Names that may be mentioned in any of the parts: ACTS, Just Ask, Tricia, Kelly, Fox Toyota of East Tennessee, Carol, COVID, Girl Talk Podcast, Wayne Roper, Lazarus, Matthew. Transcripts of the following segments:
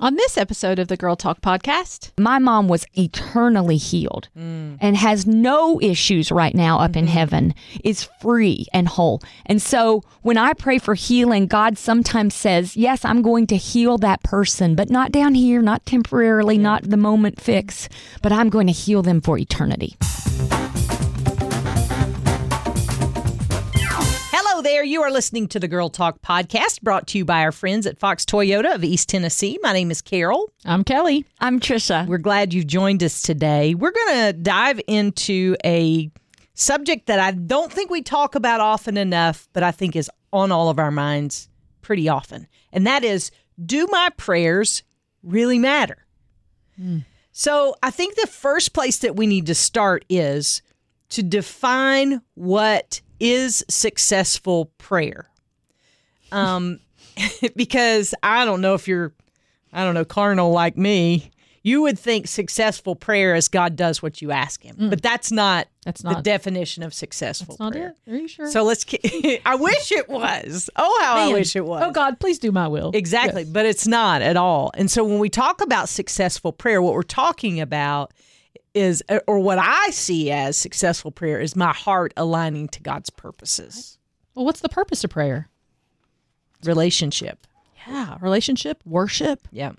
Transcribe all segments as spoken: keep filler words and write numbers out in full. On this episode of the Girl Talk Podcast, my mom was eternally healed mm. and has no issues right now up mm-hmm. in heaven, is free and whole. And so when I pray for healing, God sometimes says, yes, I'm going to heal that person, but not down here, not temporarily, yeah. not the moment fix, but I'm going to heal them for eternity. There, you are listening to the Girl Talk Podcast, brought to you by our friends at Fox Toyota of East Tennessee. My name is Carol. I'm Kelly. I'm Tricia. We're glad you've joined us today. We're going to dive into a subject that I don't think we talk about often enough, but I think is on all of our minds pretty often. And that is, do my prayers really matter? Mm. So I think the first place that we need to start is to define what is successful prayer. Um, because I don't know if you're, I don't know, carnal like me, you would think successful prayer is God does what you ask him. Mm. But that's not, that's not the definition of successful that's prayer. Not it. Are you sure? So let's, I wish it was. Oh, how Man. I wish it was. Oh God, please do my will. Exactly. Yes. But it's not at all. And so when we talk about successful prayer, what we're talking about is, or what I see as successful prayer, is my heart aligning to God's purposes. Well, what's the purpose of prayer? Relationship. Yeah, relationship, worship. Yeah.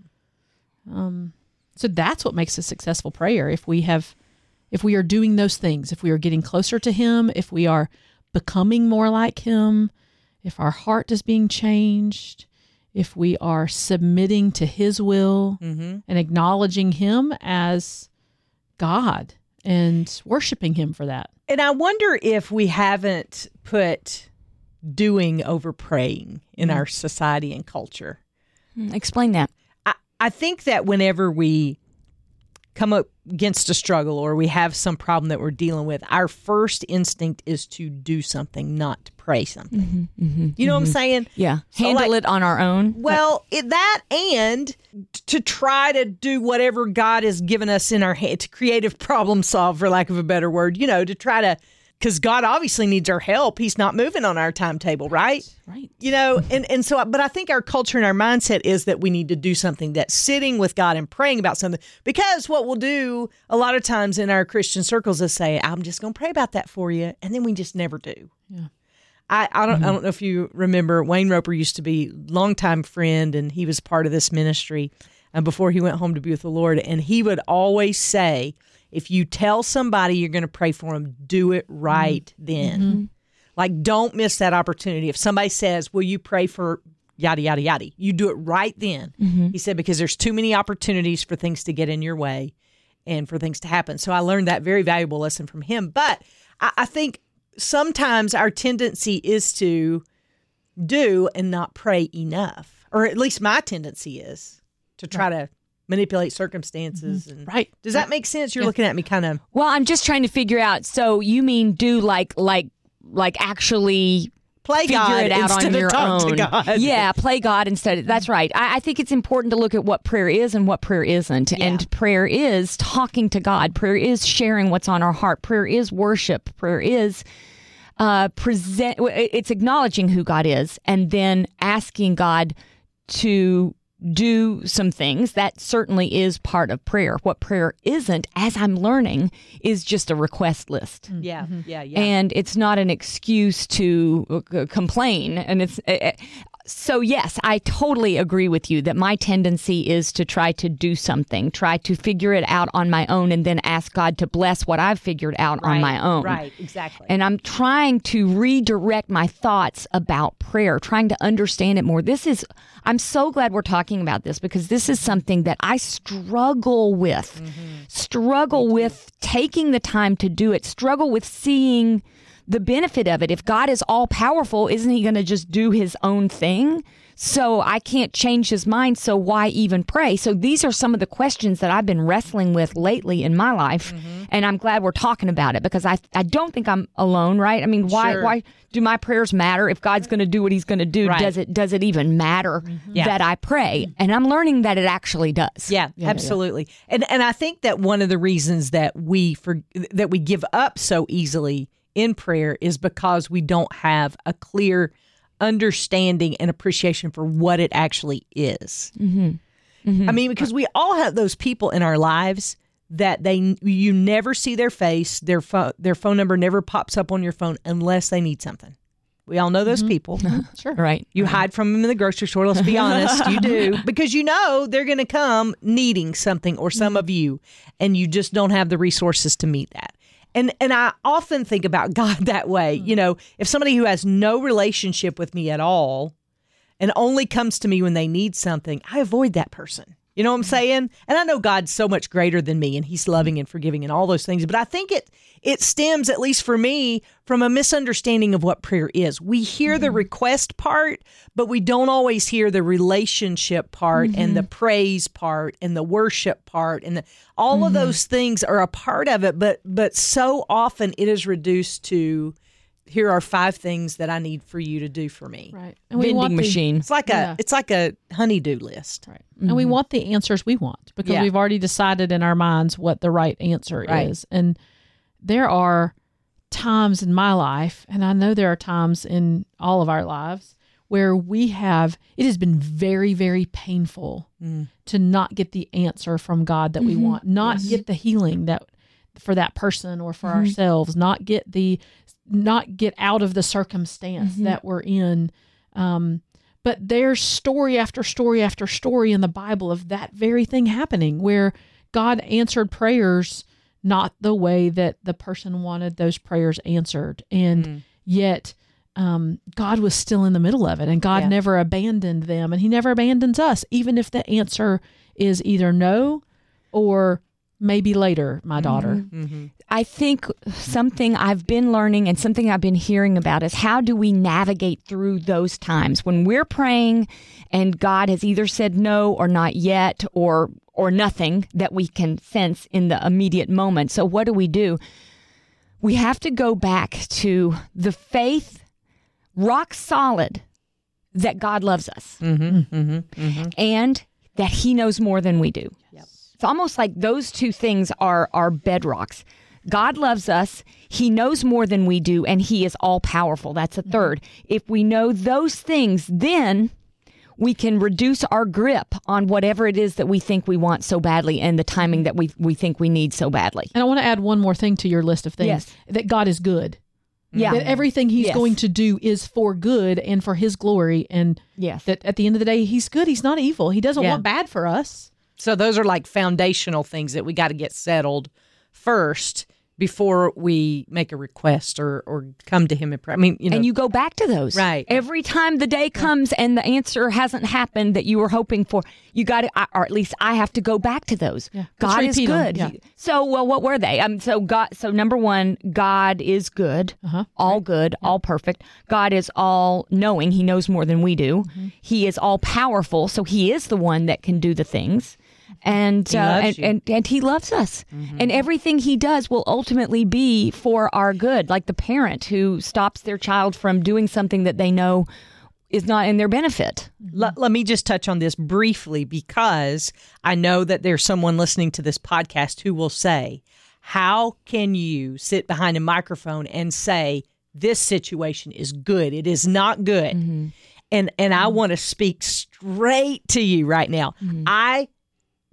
Um. So that's what makes a successful prayer. If we have, if we are doing those things, if we are getting closer to Him, if we are becoming more like Him, if our heart is being changed, if we are submitting to His will mm-hmm. and acknowledging Him as God and worshiping him for that. And I wonder if we haven't put doing over praying in mm. our society and culture. Mm. Explain that. I, I think that whenever we come up against a struggle or we have some problem that we're dealing with, our first instinct is to do something, not to pray something. Mm-hmm, mm-hmm, you know mm-hmm. what I'm saying? Yeah. So Handle like, it on our own. Well, but- it, that and to try to do whatever God has given us in our head, to creative problem solve, for lack of a better word, you know, to try to, because God obviously needs our help. He's not moving on our timetable, right? Right. You know, and, and so, but I think our culture and our mindset is that we need to do something, that's sitting with God and praying about something. Because what we'll do a lot of times in our Christian circles is say, I'm just going to pray about that for you. And then we just never do. Yeah. I, I don't mm-hmm. I don't know if you remember, Wayne Roper used to be a longtime friend, and he was part of this ministry um, before he went home to be with the Lord. And he would always say, if you tell somebody you're going to pray for them, do it right mm-hmm. then. Mm-hmm. Like, don't miss that opportunity. If somebody says, will you pray for yada, yada, yada, you do it right then. Mm-hmm. He said, because there's too many opportunities for things to get in your way and for things to happen. So I learned that very valuable lesson from him. But I, I think sometimes our tendency is to do and not pray enough, or at least my tendency is to try right. to manipulate circumstances. And right. Does that make sense? You're yeah. looking at me kind of. Well, I'm just trying to figure out. So you mean do like like like actually play figure God it out on your own. Yeah, play God instead. Of, that's right. I, I think it's important to look at what prayer is and what prayer isn't. Yeah. And prayer is talking to God. Prayer is sharing what's on our heart. Prayer is worship. Prayer is uh, present. It's acknowledging who God is and then asking God to do some things. That certainly is part of prayer. What prayer isn't, as I'm learning, is just a request list. Yeah, mm-hmm. yeah, yeah. And it's not an excuse to uh, complain. And it's uh, so yes, I totally agree with you that my tendency is to try to do something, try to figure it out on my own, and then ask God to bless what I've figured out right, on my own. Right, exactly. And I'm trying to redirect my thoughts about prayer, trying to understand it more. This is. I'm so glad we're talking about this, because this is something that I struggle with, mm-hmm. struggle with taking the time to do it, struggle with seeing the benefit of it. If God is all powerful, isn't he going to just do his own thing? So I can't change his mind. So why even pray? So these are some of the questions that I've been wrestling with lately in my life. Mm-hmm. And I'm glad we're talking about it, because I I don't think I'm alone, right? I mean, why sure. why do my prayers matter? If God's going to do what he's going to do, right. does it does it even matter mm-hmm. yeah. that I pray? And I'm learning that it actually does. Yeah, yeah absolutely. Yeah. And and I think that one of the reasons that we for, that we give up so easily in prayer is because we don't have a clear understanding and appreciation for what it actually is. Mm-hmm. Mm-hmm. I mean, because we all have those people in our lives that they you never see their face, their phone, their phone number never pops up on your phone unless they need something. We all know those mm-hmm. people. Sure. Right. You right. hide from them in the grocery store. Let's be honest. You do. Because you know they're going to come needing something or some mm-hmm. of you. And you just don't have the resources to meet that. And and I often think about God that way. Mm-hmm. You know, if somebody who has no relationship with me at all and only comes to me when they need something, I avoid that person. You know what I'm saying? And I know God's so much greater than me, and he's loving and forgiving and all those things. But I think it it stems, at least for me, from a misunderstanding of what prayer is. We hear mm-hmm. the request part, but we don't always hear the relationship part mm-hmm. and the praise part and the worship part. And the, all mm-hmm. of those things are a part of it. But but so often it is reduced to, here are five things that I need for you to do for me. Right. And vending we want the, machine. It's like a yeah. it's like a honey-do list. Right. Mm-hmm. And we want the answers we want because yeah. we've already decided in our minds what the right answer right. is. And there are times in my life, and I know there are times in all of our lives, where we have, it has been very, very painful mm. to not get the answer from God that mm-hmm. we want, not yes. get the healing that for that person or for mm-hmm. ourselves, not get the not get out of the circumstance mm-hmm. that we're in. Um, but there's story after story after story in the Bible of that very thing happening where God answered prayers not the way that the person wanted those prayers answered. And mm. yet um, God was still in the middle of it, and God yeah. never abandoned them, and he never abandons us, even if the answer is either no or maybe later, my daughter. Mm-hmm. I think something I've been learning and something I've been hearing about is how do we navigate through those times when we're praying and God has either said no or not yet or or nothing that we can sense in the immediate moment. So what do we do? We have to go back to the faith, rock solid, that God loves us mm-hmm, mm-hmm, mm-hmm. and that he knows more than we do. Yep. It's almost like those two things are our bedrocks. God loves us. He knows more than we do, and he is all powerful. That's a third. If we know those things, then we can reduce our grip on whatever it is that we think we want so badly and the timing that we we think we need so badly. And I want to add one more thing to your list of things. Yes. That God is good. Yeah. That everything he's yes. going to do is for good and for his glory. And yes. that at the end of the day, he's good. He's not evil. He doesn't yeah. want bad for us. So those are like foundational things that we got to get settled first before we make a request or, or come to him in prayer. I mean, you know, and you go back to those right every time the day comes yeah. and the answer hasn't happened that you were hoping for. You got to, or at least I have to go back to those. Yeah. God is good. Yeah. So, well, what were they? Um, so God. So number one, God is good, uh-huh. all right. good, yeah. all perfect. God is all knowing. He knows more than we do. Mm-hmm. He is all powerful. So he is the one that can do the things. And, uh, and and and he loves us, mm-hmm. and everything he does will ultimately be for our good. Like the parent who stops their child from doing something that they know is not in their benefit. Let, let me just touch on this briefly, because I know that there's someone listening to this podcast who will say, "How can you sit behind a microphone and say this situation is good? It is not good." Mm-hmm. And and I want to speak straight to you right now. Mm-hmm. I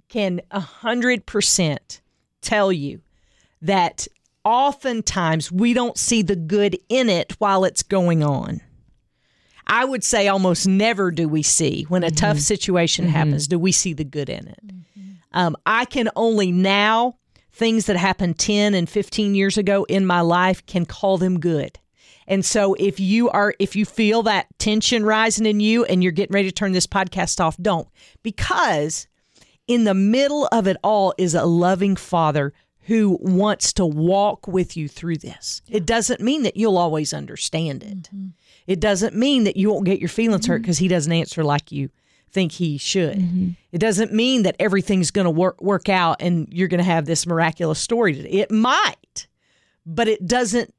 can one hundred percent tell you that oftentimes we don't see the good in it while it's going on. I would say almost never do we see, when a mm-hmm. tough situation mm-hmm. happens, do we see the good in it. Mm-hmm. Um, I can only now, things that happened ten and fifteen years ago in my life, can call them good. And so if you are, if you feel that tension rising in you and you're getting ready to turn this podcast off, don't. Because in the middle of it all is a loving Father who wants to walk with you through this. Yeah. It doesn't mean that you'll always understand it. Mm-hmm. It doesn't mean that you won't get your feelings mm-hmm. hurt because he doesn't answer like you think he should. Mm-hmm. It doesn't mean that everything's going to work work out and you're going to have this miraculous story. It might, but it doesn't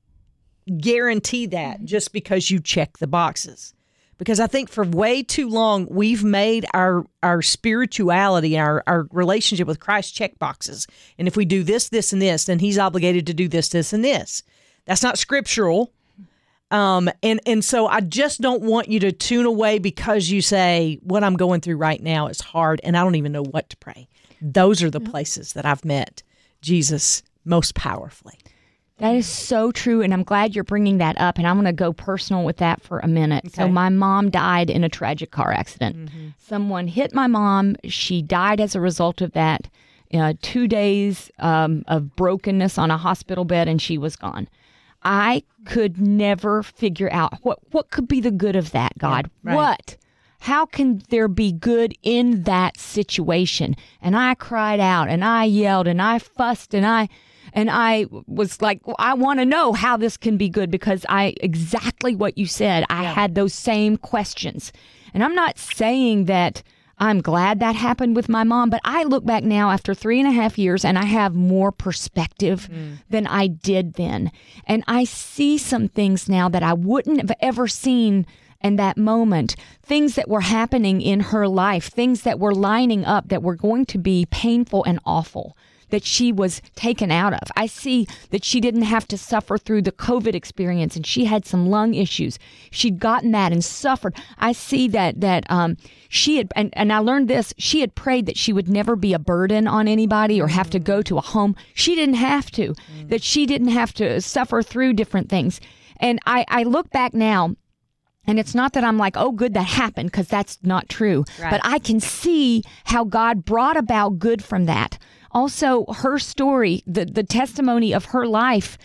guarantee that just because you check the boxes. Because I think for way too long, we've made our, our spirituality, our, our relationship with Christ, check boxes. And if we do this, this, and this, then he's obligated to do this, this, and this. That's not scriptural. Um, and, and so I just don't want you to tune away because you say, what I'm going through right now is hard and I don't even know what to pray. Those are the places that I've met Jesus most powerfully. That is so true, and I'm glad you're bringing that up, and I'm going to go personal with that for a minute. Okay. So my mom died in a tragic car accident. Mm-hmm. Someone hit my mom. She died as a result of that. Uh, two days um, of brokenness on a hospital bed, and she was gone. I could never figure out what, what could be the good of that, God. Yeah, right. What? How can there be good in that situation? And I cried out, and I yelled, and I fussed, and I... And I was like, well, I want to know how this can be good, because I exactly what you said. I yeah. had those same questions. And I'm not saying that I'm glad that happened with my mom, but I look back now after three and a half years and I have more perspective mm. than I did then. And I see some things now that I wouldn't have ever seen in that moment, things that were happening in her life, things that were lining up that were going to be painful and awful, that she was taken out of. I see that she didn't have to suffer through the COVID experience, and she had some lung issues. She'd gotten that and suffered. I see that that um, she had, and, and I learned this, she had prayed that she would never be a burden on anybody or have to go to a home. She didn't have to, mm. that she didn't have to suffer through different things. And I, I look back now, and it's not that I'm like, oh, good, that happened, because that's not true. Right. But I can see how God brought about good from that. Also, her story, the, the testimony of her life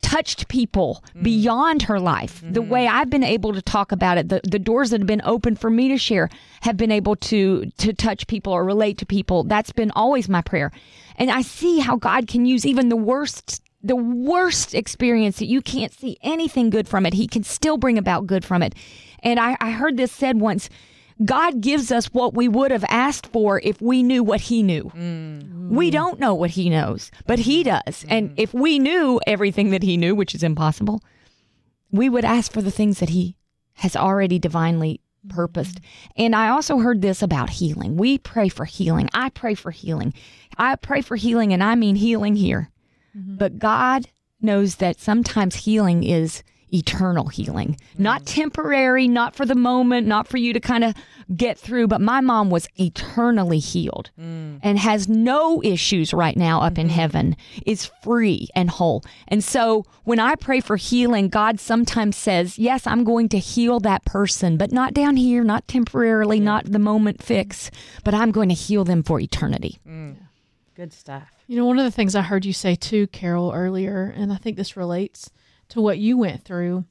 touched people mm. beyond her life. Mm-hmm. The way I've been able to talk about it, the, the doors that have been open for me to share have been able to to touch people or relate to people. That's been always my prayer. And I see how God can use even the worst The worst experience that you can't see anything good from it. He can still bring about good from it. And I, I heard this said once, God gives us what we would have asked for if we knew what he knew. Mm. We don't know what he knows, but he does. Mm. And if we knew everything that he knew, which is impossible, we would ask for the things that he has already divinely purposed. And I also heard this about healing. We pray for healing. I pray for healing. I pray for healing, and I mean healing here. But God knows that sometimes healing is eternal healing, mm-hmm. not temporary, not for the moment, not for you to kind of get through. But my mom was eternally healed mm. and has no issues right now up mm-hmm. in heaven, is free and whole. And so when I pray for healing, God sometimes says, yes, I'm going to heal that person, but not down here, not temporarily, mm. not the moment fix, but I'm going to heal them for eternity. Mm. Good stuff. You know, one of the things I heard you say too, Carol, earlier, and I think this relates to what you went through,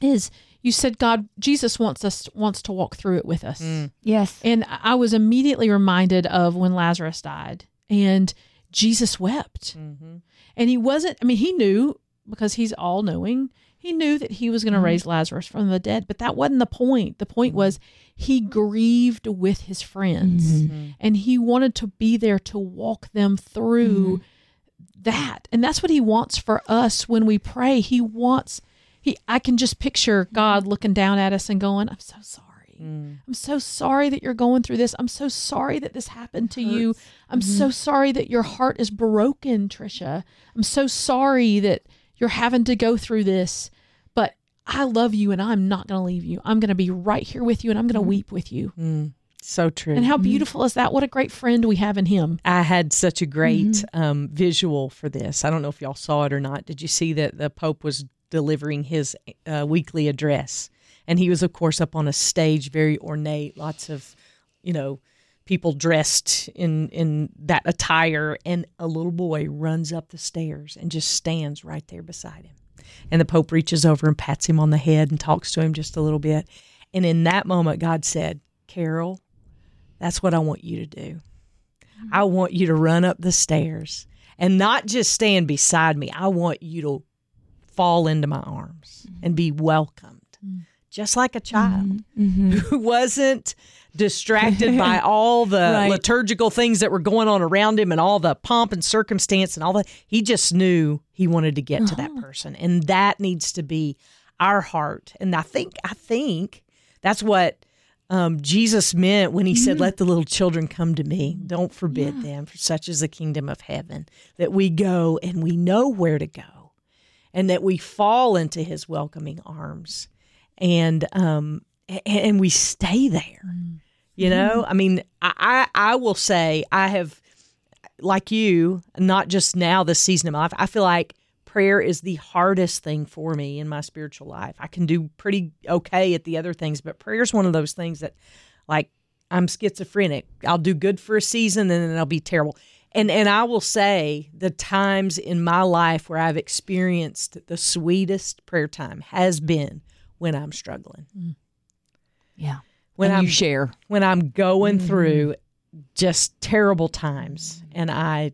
is you said God, Jesus wants us wants to walk through it with us. Mm. Yes. And I was immediately reminded of when Lazarus died, and Jesus wept. Mm-hmm. And he wasn't, I mean, he knew, because he's all knowing, he knew that he was going to mm-hmm. raise Lazarus from the dead, but that wasn't the point. The point was he grieved with his friends mm-hmm. and he wanted to be there to walk them through mm-hmm. that. And that's what he wants for us when we pray. He wants, he. I can just picture God looking down at us and going, I'm so sorry. Mm. I'm so sorry that you're going through this. I'm so sorry that this happened to you. I'm mm-hmm. so sorry that your heart is broken, Tricia. I'm so sorry that you're having to go through this, but I love you and I'm not going to leave you. I'm going to be right here with you and I'm going to mm. weep with you. Mm. So true. And how beautiful mm. is that? What a great friend we have in him. I had such a great mm-hmm. um, visual for this. I don't know if y'all saw it or not. Did you see that the Pope was delivering his uh, weekly address? And he was, of course, up on a stage, very ornate, lots of, you know, people dressed in, in that attire, and a little boy runs up the stairs and just stands right there beside him. And the Pope reaches over and pats him on the head and talks to him just a little bit. And in that moment, God said, Carol, that's what I want you to do. I want you to run up the stairs and not just stand beside me. I want you to fall into my arms and be welcomed. Just like a child mm-hmm. who wasn't distracted by all the right. liturgical things that were going on around him and all the pomp and circumstance and all that. He just knew he wanted to get uh-huh. to that person. And that needs to be our heart. And I think I think that's what um, Jesus meant when he mm-hmm. said, let the little children come to me. Don't forbid yeah. them, for such is the kingdom of heaven, that we go and we know where to go. and that we fall into his welcoming arms and um and we stay there. You know, I mean, I, I I will say I have, like you, not just now this season of my life, I feel like prayer is the hardest thing for me in my spiritual life. I can do pretty okay at the other things, but prayer is one of those things that, like, I'm schizophrenic. I'll do good for a season and then I'll be terrible. And and I will say the times in my life where I've experienced the sweetest prayer time has been when I'm struggling. Yeah. When I share, when I'm going mm-hmm. through just terrible times and I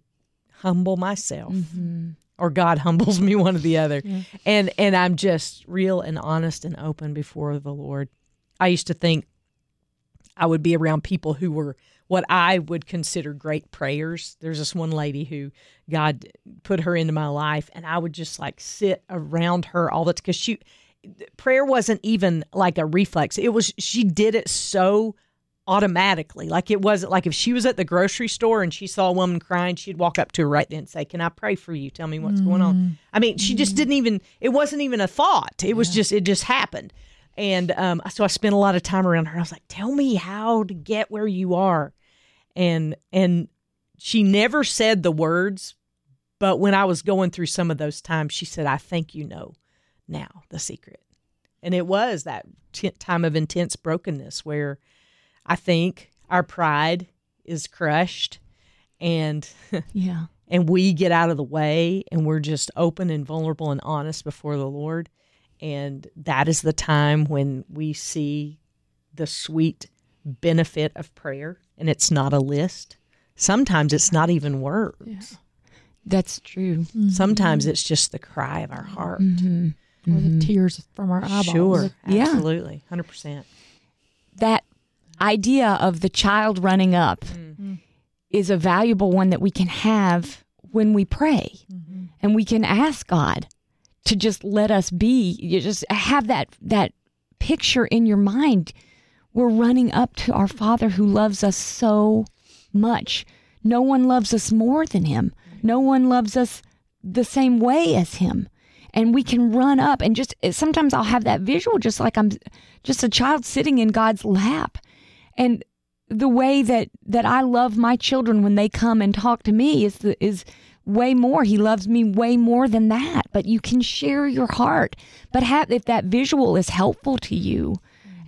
humble myself mm-hmm. or God humbles me, one or the other. Yeah. And, and I'm just real and honest and open before the Lord. I used to think I would be around people who were what I would consider great prayers. There's this one lady who God put her into my life, and I would just like sit around her all the time because she, prayer wasn't even like a reflex. It was, she did it so automatically. Like it wasn't like if she was at the grocery store and she saw a woman crying, she'd walk up to her right then and say, "Can I pray for you? Tell me what's mm-hmm. going on." I mean, she just didn't even, it wasn't even a thought. It yeah. was just, it just happened. And um, so I spent a lot of time around her. I was like, "Tell me how to get where you are." And and she never said the words, but when I was going through some of those times, she said, "I think you know now the secret." And it was that t- time of intense brokenness where I think our pride is crushed and yeah, and we get out of the way and we're just open and vulnerable and honest before the Lord. And that is the time when we see the sweet benefit of prayer. And it's not a list. Sometimes it's not even words. Yeah. That's true. Mm-hmm. Sometimes it's just the cry of our heart. Mm-hmm. Or the tears from our eyeballs. Sure. Yeah. Absolutely. one hundred percent. That idea of the child running up mm-hmm. is a valuable one that we can have when we pray. Mm-hmm. And we can ask God to just let us be. You just have that that picture in your mind. We're running up to our Father who loves us so much. No one loves us more than him. No one loves us the same way as him. And we can run up and just, sometimes I'll have that visual just like I'm just a child sitting in God's lap. And the way that, that I love my children when they come and talk to me is the, is way more. He loves me way more than that. But you can share your heart. But have, if that visual is helpful to you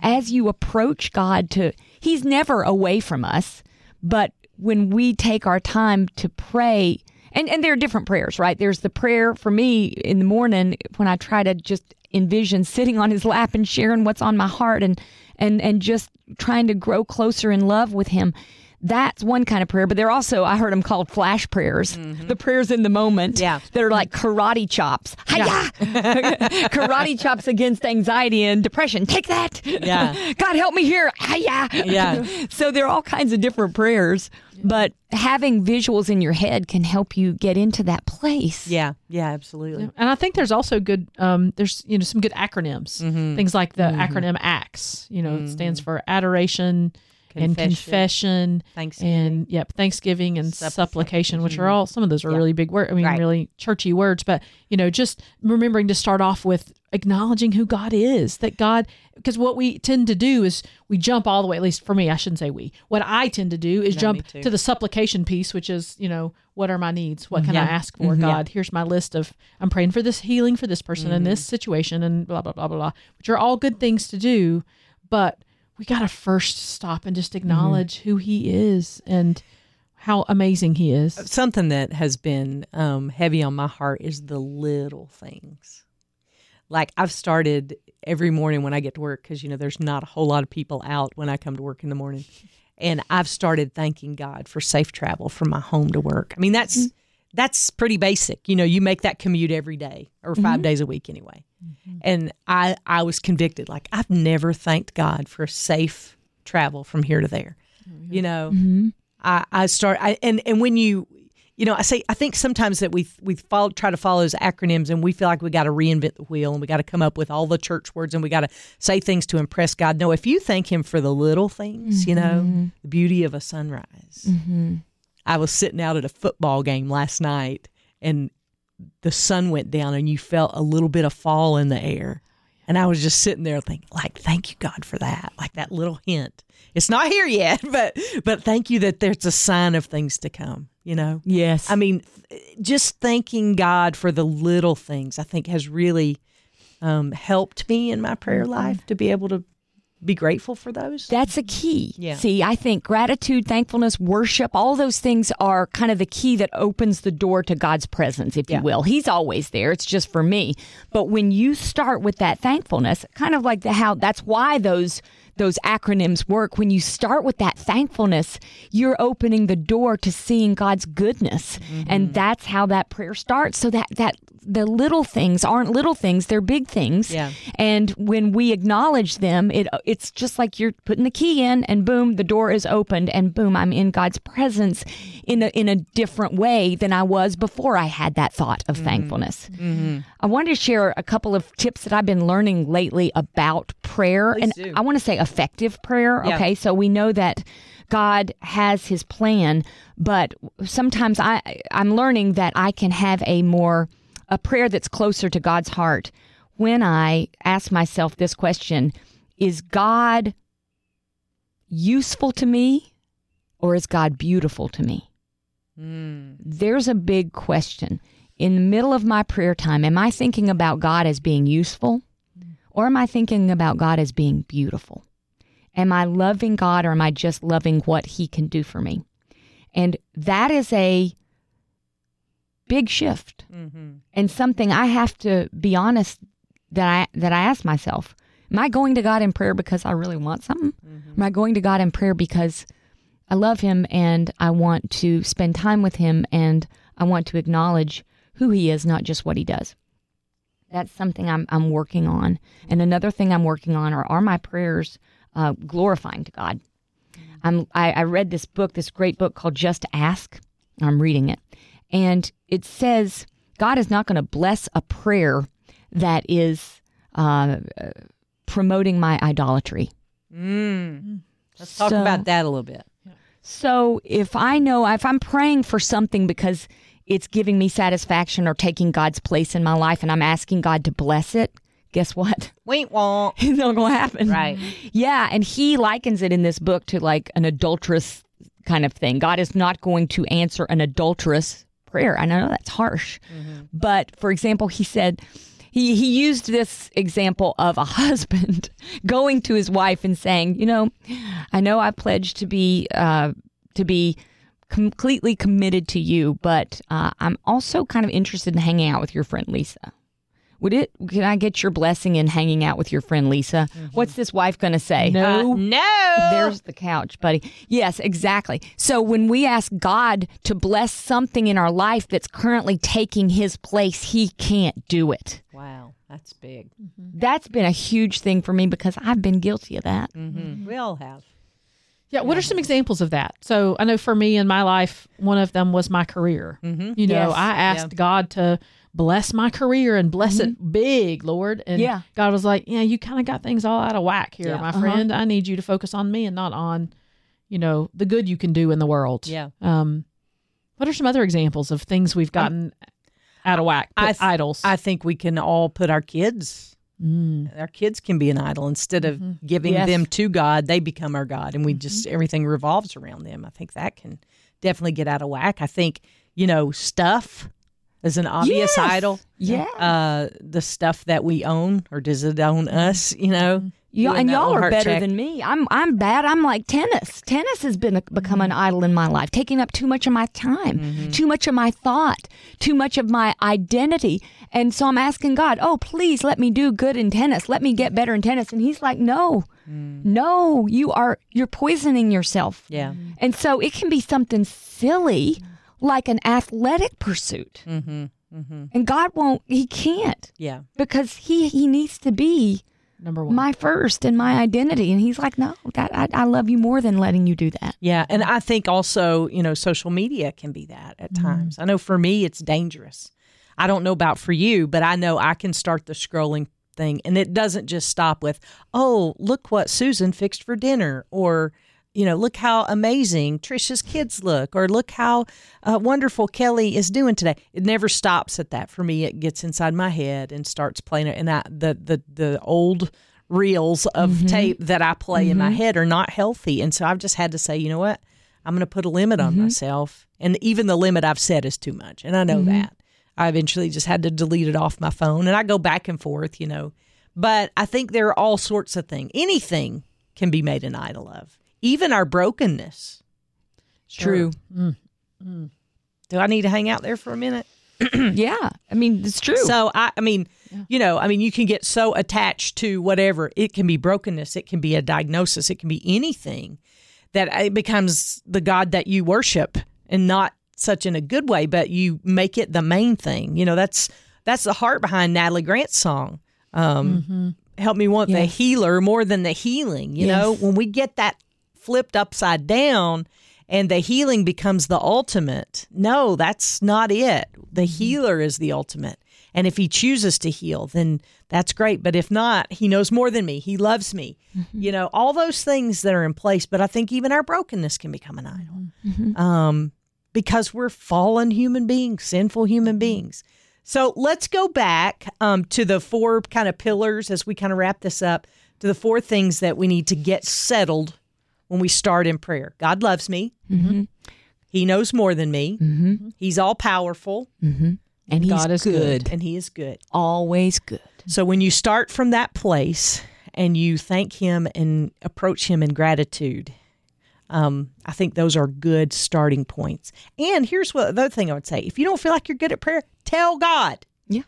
as you approach God, to he's never away from us. But when we take our time to pray, and, and there are different prayers, right? There's the prayer for me in the morning when I try to just envision sitting on his lap and sharing what's on my heart and and and just trying to grow closer in love with him. That's one kind of prayer, but they're also, I heard them called flash prayers, mm-hmm. the prayers in the moment yeah. that are like karate chops. Hi-ya! Yeah. Karate chops against anxiety and depression. Take that! Yeah. God help me here! Hi-ya! Yeah. So there are all kinds of different prayers, but having visuals in your head can help you get into that place. Yeah, yeah, absolutely. And I think there's also good, um, there's, you know, some good acronyms, mm-hmm. things like the mm-hmm. acronym ACTS, you know, mm-hmm. it stands for adoration, Confession, and confession, Thanksgiving. and yep, Thanksgiving and supplication, supplication, which are all, some of those are yeah. really big words. I mean, right. really churchy words, but you know, just remembering to start off with acknowledging who God is, that God, because what we tend to do is we jump all the way, at least for me, I shouldn't say we, what I tend to do is no, jump to the supplication piece, which is, you know, what are my needs? What can yeah. I ask for? Mm-hmm. God, here's my list of, I'm praying for this healing for this person mm-hmm. in this situation and blah, blah, blah, blah, blah, which are all good things to do, but we got to first stop and just acknowledge mm-hmm. who he is and how amazing he is. Something that has been um, heavy on my heart is the little things. Like I've started every morning when I get to work, because, you know, there's not a whole lot of people out when I come to work in the morning. And I've started thanking God for safe travel from my home to work. I mean, that's mm-hmm. that's pretty basic. You know, you make that commute every day or five mm-hmm. days a week anyway. Mm-hmm. And I, I was convicted, like I've never thanked God for safe travel from here to there. Mm-hmm. You know, mm-hmm. I, I start, I, and, and when you, you know, I say, I think sometimes that we, we follow, try to follow those acronyms and we feel like we got to reinvent the wheel and we got to come up with all the church words and we got to say things to impress God. No, if you thank him for the little things, mm-hmm. you know, the beauty of a sunrise. Mm-hmm. I was sitting out at a football game last night and the sun went down and you felt a little bit of fall in the air. And I was just sitting there thinking, like, thank you, God, for that. Like that little hint. It's not here yet, but but thank you that there's a sign of things to come, you know? Yes. I mean, just thanking God for the little things, I think, has really um, helped me in my prayer life to be able to be grateful for those. That's a key. Yeah. See, I think gratitude, thankfulness, worship, all those things are kind of the key that opens the door to God's presence, if yeah. you will. He's always there. It's just for me. But when you start with that thankfulness, kind of like the how, that's why those those acronyms work. When you start with that thankfulness, you're opening the door to seeing God's goodness. Mm-hmm. And that's how that prayer starts. So that that the little things aren't little things, they're big things. Yeah. And when we acknowledge them, it it's just like you're putting the key in and boom, the door is opened and boom, I'm in God's presence in a, in a different way than I was before I had that thought of mm-hmm. thankfulness. Mm-hmm. I wanted to share a couple of tips that I've been learning lately about prayer. Please and do. I want to say effective prayer. Yeah. Okay, so we know that God has his plan, but sometimes I, I'm learning that I can have a more a prayer that's closer to God's heart when I ask myself this question: is God useful to me or is God beautiful to me? Mm. There's a big question. In the middle of my prayer time, am I thinking about God as being useful or am I thinking about God as being beautiful? Am I loving God or am I just loving what he can do for me? And that is a big shift. Mm-hmm. And something I have to be honest that I that I ask myself, am I going to God in prayer because I really want something? Mm-hmm. Am I going to God in prayer because I love him and I want to spend time with him and I want to acknowledge who he is, not just what he does? That's something I'm I'm working on. And another thing I'm working on are, are my prayers uh, glorifying to God? I'm, I, I read this book, this great book called Just Ask. I'm reading it. And it says God is not going to bless a prayer that is uh, promoting my idolatry. Mm. Let's so, talk about that a little bit. So if I know, if I'm praying for something because it's giving me satisfaction or taking God's place in my life and I'm asking God to bless it, guess what? Wait, won't. It's not going to happen. Right. Yeah. And he likens it in this book to like an adulterous kind of thing. God is not going to answer an adulterous prayer. I know that's harsh. Mm-hmm. But for example, he said, he, he used this example of a husband going to his wife and saying, you know, I know I pledged to be uh, to be completely committed to you, but uh, I'm also kind of interested in hanging out with your friend Lisa. Would it? Can I get your blessing in hanging out with your friend Lisa? Mm-hmm. What's this wife going to say? No, uh, no. There's the couch, buddy. Yes, exactly. So when we ask God to bless something in our life that's currently taking his place, he can't do it. Wow, that's big. Mm-hmm. That's been a huge thing for me because I've been guilty of that. Mm-hmm. We all have. Yeah. What are some examples of that? So I know for me in my life, one of them was my career. Mm-hmm. You know, yes. I asked yeah. God to bless my career and bless mm-hmm. it big, Lord. And yeah. God was like, yeah, you kind of got things all out of whack here, yeah. my uh-huh. friend. I need you to focus on me and not on, you know, the good you can do in the world. Yeah. Um, what are some other examples of things we've gotten um, out of whack? I th- idols. I think we can all put our kids. Mm. Our kids can be an idol. Instead of mm-hmm. giving yes. them to God, they become our God. And we mm-hmm. just, everything revolves around them. I think that can definitely get out of whack. I think, you know, stuff. As an obvious yes. idol, yeah, uh, the stuff that we own, or does it own us? You know, yeah, and y'all are better check. than me. I'm, I'm bad. I'm like tennis. Tennis has been a, become mm-hmm. an idol in my life, taking up too much of my time, mm-hmm. too much of my thought, too much of my identity. And so I'm asking God, oh, please let me do good in tennis. Let me get better in tennis. And he's like, no, mm. no, you are you're poisoning yourself. Yeah, and so it can be something silly. Like an athletic pursuit. Mm-hmm, mm-hmm. And God won't, he can't. Yeah. Because he, he needs to be number one, my first and my identity. And he's like, no, that I, I love you more than letting you do that. Yeah. And I think also, you know, social media can be that at mm-hmm. times. I know for me, it's dangerous. I don't know about for you, but I know I can start the scrolling thing. And it doesn't just stop with, oh, look what Susan fixed for dinner, or you know, look how amazing Tricia's kids look, or look how uh, wonderful Kelly is doing today. It never stops at that. For me, it gets inside my head and starts playing it. And I, the, the, the old reels of mm-hmm. tape that I play mm-hmm. in my head are not healthy. And so I've just had to say, you know what, I'm going to put a limit on mm-hmm. myself. And even the limit I've set is too much. And I know mm-hmm. that. I eventually just had to delete it off my phone. And I go back and forth, you know. But I think there are all sorts of things. Anything can be made an idol of. Even our brokenness. True. Sure. Mm. Mm. Do I need to hang out there for a minute? Yeah. I mean, it's true. So, I, I mean, yeah. you know, I mean, you can get so attached to whatever. It can be brokenness. It can be a diagnosis. It can be anything, that it becomes the God that you worship, and not such in a good way, but you make it the main thing. You know, that's that's the heart behind Natalie Grant's song. Um, mm-hmm. Help me want yes. the healer more than the healing. You yes. know, when we get that flipped upside down and the healing becomes the ultimate. No, that's not it. The healer is the ultimate. And if he chooses to heal, then that's great. But if not, he knows more than me. He loves me. Mm-hmm. You know, all those things that are in place. But I think even our brokenness can become an idol. Mm-hmm. Um, because we're fallen human beings, sinful human beings. So let's go back um, to the four kind of pillars as we kind of wrap this up, to the four things that we need to get settled when we start in prayer. God loves me. Mm-hmm. He knows more than me. Mm-hmm. He's all powerful. Mm-hmm. And he's God is good. good. And he is good. Always good. So when you start from that place and you thank him and approach him in gratitude, um, I think those are good starting points. And here's what the other thing I would say. If you don't feel like you're good at prayer, tell God. Yeah.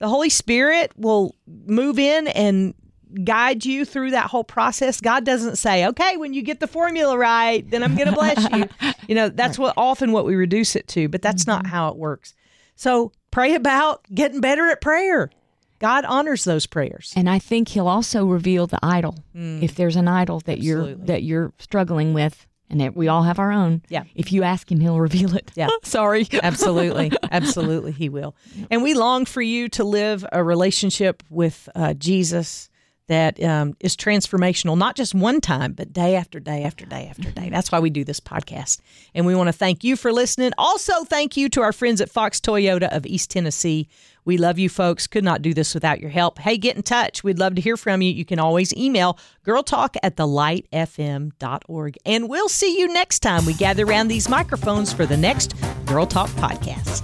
The Holy Spirit will move in and guide you through that whole process. God doesn't say, okay, when you get the formula right, then I'm going to bless you. You know, that's what often what we reduce it to, but that's mm-hmm. not how it works. So pray about getting better at prayer. God honors those prayers. And I think he'll also reveal the idol. Mm. If there's an idol that Absolutely. you're that you're struggling with, and that we all have our own. Yeah. If you ask him, he'll reveal it. Yeah. Sorry. Absolutely. Absolutely he will. And we long for you to live a relationship with uh, Jesus that um, is transformational, not just one time, but day after day after day after day. That's why we do this podcast. And we want to thank you for listening. Also, thank you to our friends at Fox Toyota of East Tennessee. We love you folks. Could not do this without your help. Hey, get in touch. We'd love to hear from you. You can always email girl talk at the light f m dot org. And we'll see you next time we gather around these microphones for the next Girl Talk Podcast.